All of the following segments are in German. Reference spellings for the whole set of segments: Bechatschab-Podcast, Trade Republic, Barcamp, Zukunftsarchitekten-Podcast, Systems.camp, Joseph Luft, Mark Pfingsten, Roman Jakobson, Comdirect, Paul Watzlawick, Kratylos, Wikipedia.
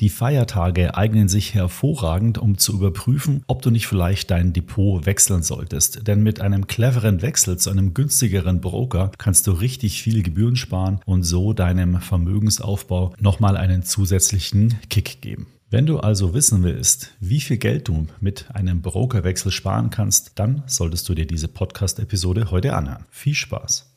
Die Feiertage eignen sich hervorragend, um zu überprüfen, ob du nicht vielleicht dein Depot wechseln solltest. Denn mit einem cleveren Wechsel zu einem günstigeren Broker kannst du richtig viel Gebühren sparen und so deinem Vermögensaufbau nochmal einen zusätzlichen Kick geben. Wenn du also wissen willst, wie viel Geld du mit einem Brokerwechsel sparen kannst, dann solltest du dir diese Podcast-Episode heute anhören. Viel Spaß!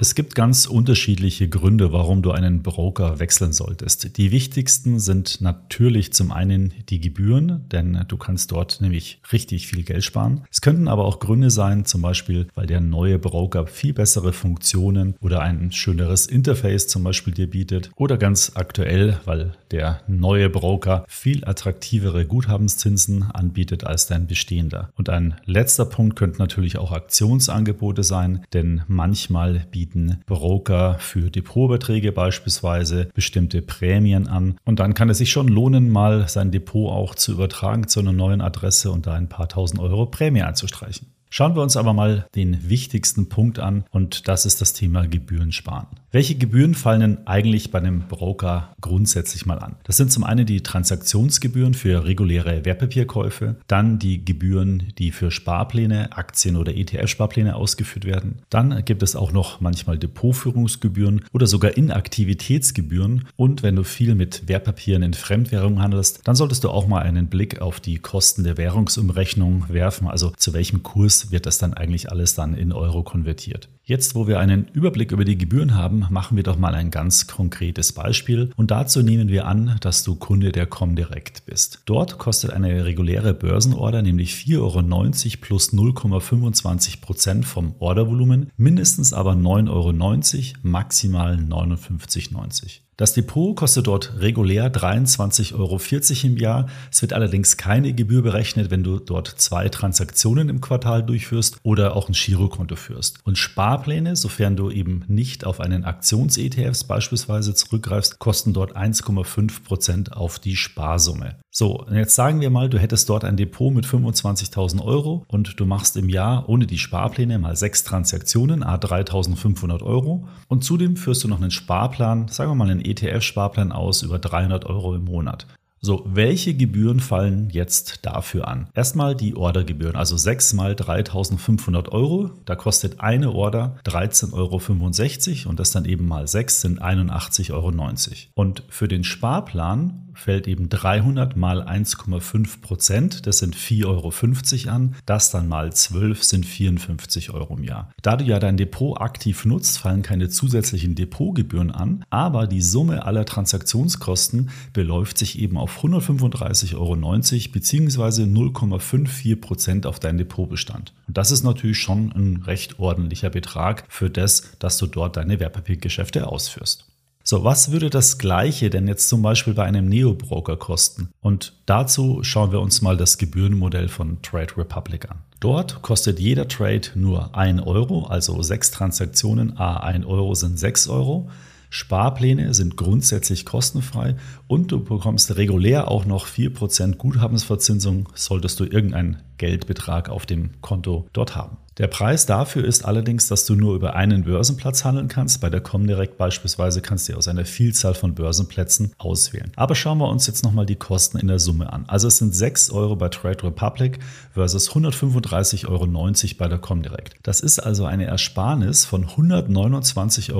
Es gibt ganz unterschiedliche Gründe, warum du einen Broker wechseln solltest. Die wichtigsten sind natürlich zum einen die Gebühren, denn du kannst dort nämlich richtig viel Geld sparen. Es könnten aber auch Gründe sein, zum Beispiel, weil der neue Broker viel bessere Funktionen oder ein schöneres Interface zum Beispiel dir bietet. Oder ganz aktuell, weil der neue Broker viel attraktivere Guthabenszinsen anbietet als dein bestehender. Und ein letzter Punkt könnten natürlich auch Aktionsangebote sein, denn manchmal bietet Broker für Depotbeträge beispielsweise bestimmte Prämien an. Und dann kann es sich schon lohnen, mal sein Depot auch zu übertragen zu einer neuen Adresse und da ein paar tausend Euro Prämie einzustreichen. Schauen wir uns aber mal den wichtigsten Punkt an und das ist das Thema Gebühren sparen. Welche Gebühren fallen denn eigentlich bei einem Broker grundsätzlich mal an? Das sind zum einen die Transaktionsgebühren für reguläre Wertpapierkäufe, dann die Gebühren, die für Sparpläne, Aktien- oder ETF-Sparpläne ausgeführt werden. Dann gibt es auch noch manchmal Depotführungsgebühren oder sogar Inaktivitätsgebühren. Und wenn du viel mit Wertpapieren in Fremdwährung handelst, dann solltest du auch mal einen Blick auf die Kosten der Währungsumrechnung werfen, also zu welchem Kurs wird das dann eigentlich alles dann in Euro konvertiert. Jetzt, wo wir einen Überblick über die Gebühren haben, machen wir doch mal ein ganz konkretes Beispiel und dazu nehmen wir an, dass du Kunde der Comdirect bist. Dort kostet eine reguläre Börsenorder nämlich 4,90 € plus 0,25% vom Ordervolumen, mindestens aber 9,90 €, maximal 59,90 €. Das Depot kostet dort regulär 23,40 € im Jahr. Es wird allerdings keine Gebühr berechnet, wenn du dort 2 Transaktionen im Quartal durchführst oder auch ein Girokonto führst. Und Sparpläne, sofern du eben nicht auf einen Aktions-ETFs beispielsweise zurückgreifst, kosten dort 1,5% auf die Sparsumme. So, jetzt sagen wir mal, du hättest dort ein Depot mit 25.000 € und du machst im Jahr ohne die Sparpläne mal 6 Transaktionen, à 3.500 € und zudem führst du noch einen Sparplan, sagen wir mal einen ETF-Sparplan aus über 300 € im Monat. So, welche Gebühren fallen jetzt dafür an? Erstmal die Ordergebühren, also 6 mal 3.500 €. Da kostet eine Order 13,65 € und das dann eben mal 6 sind 81,90 €. Und für den Sparplan fällt eben 300 mal 1,5%, das sind 4,50 € an, das dann mal 12 sind 54 € im Jahr. Da du ja dein Depot aktiv nutzt, fallen keine zusätzlichen Depotgebühren an, aber die Summe aller Transaktionskosten beläuft sich eben auf 135,90 € bzw. 0,54% auf deinen Depotbestand. Und das ist natürlich schon ein recht ordentlicher Betrag für das, dass du dort deine Wertpapiergeschäfte ausführst. So, was würde das Gleiche denn jetzt zum Beispiel bei einem Neo-Broker kosten? Und dazu schauen wir uns mal das Gebührenmodell von Trade Republic an. Dort kostet jeder Trade nur 1 €, also 6 Transaktionen à 1 € sind 6 €. Sparpläne sind grundsätzlich kostenfrei und du bekommst regulär auch noch 4% Guthabensverzinsung, solltest du irgendeinen Geldbetrag auf dem Konto dort haben. Der Preis dafür ist allerdings, dass du nur über einen Börsenplatz handeln kannst. Bei der Comdirect beispielsweise kannst du aus einer Vielzahl von Börsenplätzen auswählen. Aber schauen wir uns jetzt nochmal die Kosten in der Summe an. Also es sind 6 € bei Trade Republic versus 135,90 € bei der Comdirect. Das ist also eine Ersparnis von 129,90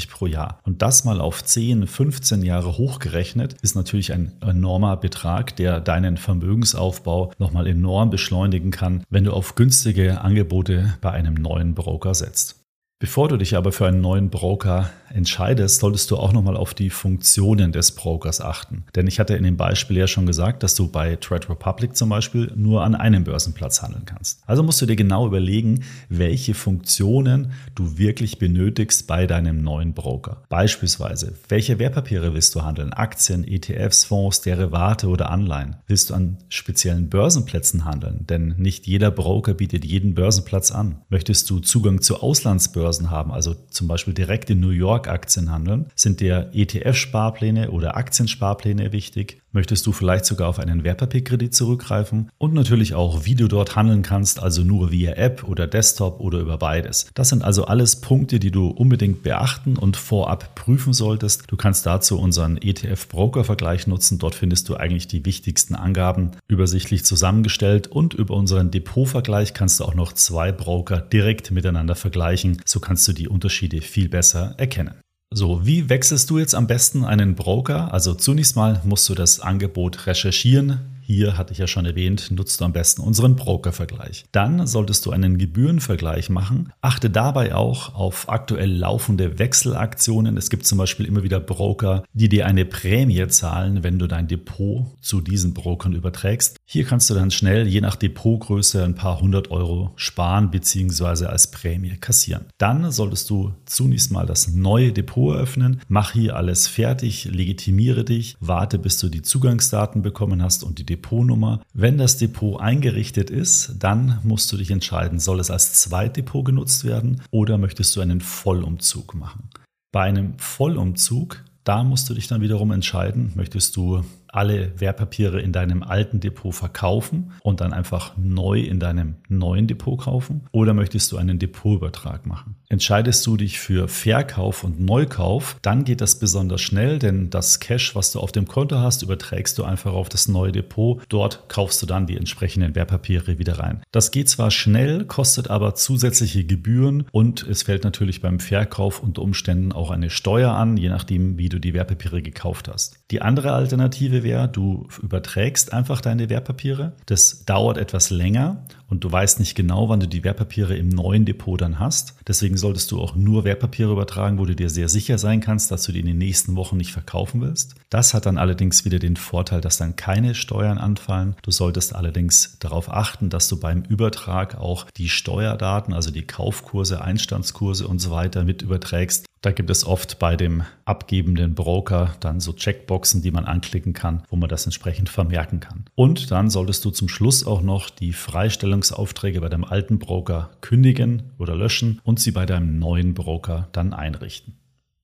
€ pro Jahr. Und das mal auf 10, 15 Jahre hochgerechnet, ist natürlich ein enormer Betrag, der deinen Vermögensaufbau nochmal enorm beschleunigen kann, wenn du auf günstige Angebote bei einem neuen Broker setzt. Bevor du dich aber für einen neuen Broker entscheidest, solltest du auch nochmal auf die Funktionen des Brokers achten. Denn ich hatte in dem Beispiel ja schon gesagt, dass du bei Trade Republic zum Beispiel nur an einem Börsenplatz handeln kannst. Also musst du dir genau überlegen, welche Funktionen du wirklich benötigst bei deinem neuen Broker. Beispielsweise, welche Wertpapiere willst du handeln? Aktien, ETFs, Fonds, Derivate oder Anleihen? Willst du an speziellen Börsenplätzen handeln? Denn nicht jeder Broker bietet jeden Börsenplatz an. Möchtest du Zugang zu Auslandsbörsen? Börsen haben, also zum Beispiel direkt in New York Aktien handeln, sind dir ETF-Sparpläne oder Aktiensparpläne wichtig. Möchtest du vielleicht sogar auf einen Wertpapierkredit zurückgreifen? Und natürlich auch, wie du dort handeln kannst, also nur via App oder Desktop oder über beides. Das sind also alles Punkte, die du unbedingt beachten und vorab prüfen solltest. Du kannst dazu unseren ETF-Broker-Vergleich nutzen. Dort findest du eigentlich die wichtigsten Angaben übersichtlich zusammengestellt. Und über unseren Depot-Vergleich kannst du auch noch zwei Broker direkt miteinander vergleichen. So kannst du die Unterschiede viel besser erkennen. So, wie wechselst du jetzt am besten einen Broker? Also zunächst mal musst du das Angebot recherchieren. Hier hatte ich ja schon erwähnt, nutzt du am besten unseren Broker-Vergleich. Dann solltest du einen Gebührenvergleich machen. Achte dabei auch auf aktuell laufende Wechselaktionen. Es gibt zum Beispiel immer wieder Broker, die dir eine Prämie zahlen, wenn du dein Depot zu diesen Brokern überträgst. Hier kannst du dann schnell, je nach Depotgröße, ein paar 100 € sparen bzw. als Prämie kassieren. Dann solltest du zunächst mal das neue Depot eröffnen. Mach hier alles fertig, legitimiere dich, warte, bis du die Zugangsdaten bekommen hast und die Depotnummer. Wenn das Depot eingerichtet ist, dann musst du dich entscheiden, soll es als Zweitdepot genutzt werden oder möchtest du einen Vollumzug machen. Bei einem Vollumzug, da musst du dich dann wiederum entscheiden, möchtest du alle Wertpapiere in deinem alten Depot verkaufen und dann einfach neu in deinem neuen Depot kaufen oder möchtest du einen Depotübertrag machen? Entscheidest du dich für Verkauf und Neukauf, dann geht das besonders schnell, denn das Cash, was du auf dem Konto hast, überträgst du einfach auf das neue Depot. Dort kaufst du dann die entsprechenden Wertpapiere wieder rein. Das geht zwar schnell, kostet aber zusätzliche Gebühren und es fällt natürlich beim Verkauf unter Umständen auch eine Steuer an, je nachdem, wie du die Wertpapiere gekauft hast. Die andere Alternative wäre, du überträgst einfach deine Wertpapiere. Das dauert etwas länger und du weißt nicht genau, wann du die Wertpapiere im neuen Depot dann hast. Deswegen solltest du auch nur Wertpapiere übertragen, wo du dir sehr sicher sein kannst, dass du die in den nächsten Wochen nicht verkaufen willst. Das hat dann allerdings wieder den Vorteil, dass dann keine Steuern anfallen. Du solltest allerdings darauf achten, dass du beim Übertrag auch die Steuerdaten, also die Kaufkurse, Einstandskurse und so weiter mit überträgst. Da gibt es oft bei dem abgebenden Broker dann so Checkboxen, die man anklicken kann, wo man das entsprechend vermerken kann. Und dann solltest du zum Schluss auch noch die Freistellungsaufträge bei deinem alten Broker kündigen oder löschen und sie bei deinem neuen Broker dann einrichten.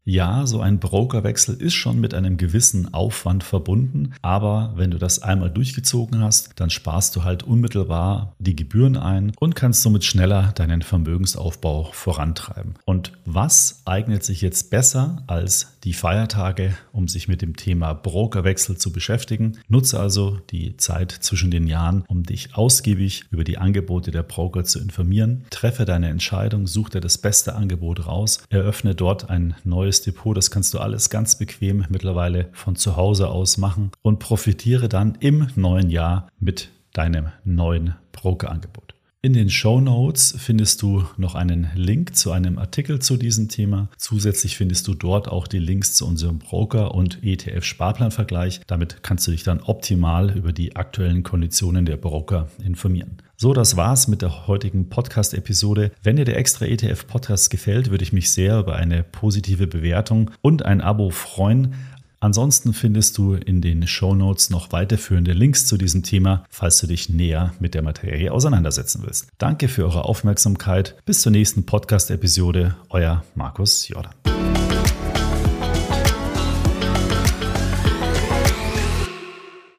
Ja, so ein Brokerwechsel ist schon mit einem gewissen Aufwand verbunden, aber wenn du das einmal durchgezogen hast, dann sparst du halt unmittelbar die Gebühren ein und kannst somit schneller deinen Vermögensaufbau vorantreiben. Und was eignet sich jetzt besser als die Feiertage, um sich mit dem Thema Brokerwechsel zu beschäftigen? Nutze also die Zeit zwischen den Jahren, um dich ausgiebig über die Angebote der Broker zu informieren. Treffe deine Entscheidung, such dir das beste Angebot raus, eröffne dort ein neues Depot, das kannst du alles ganz bequem mittlerweile von zu Hause aus machen und profitiere dann im neuen Jahr mit deinem neuen Brokerangebot. In den Shownotes findest du noch einen Link zu einem Artikel zu diesem Thema. Zusätzlich findest du dort auch die Links zu unserem Broker- und ETF-Sparplanvergleich. Damit kannst du dich dann optimal über die aktuellen Konditionen der Broker informieren. So, das war's mit der heutigen Podcast-Episode. Wenn dir der extraETF-Podcast gefällt, würde ich mich sehr über eine positive Bewertung und ein Abo freuen. Ansonsten findest du in den Shownotes noch weiterführende Links zu diesem Thema, falls du dich näher mit der Materie auseinandersetzen willst. Danke für eure Aufmerksamkeit. Bis zur nächsten Podcast-Episode. Euer Markus Jordan.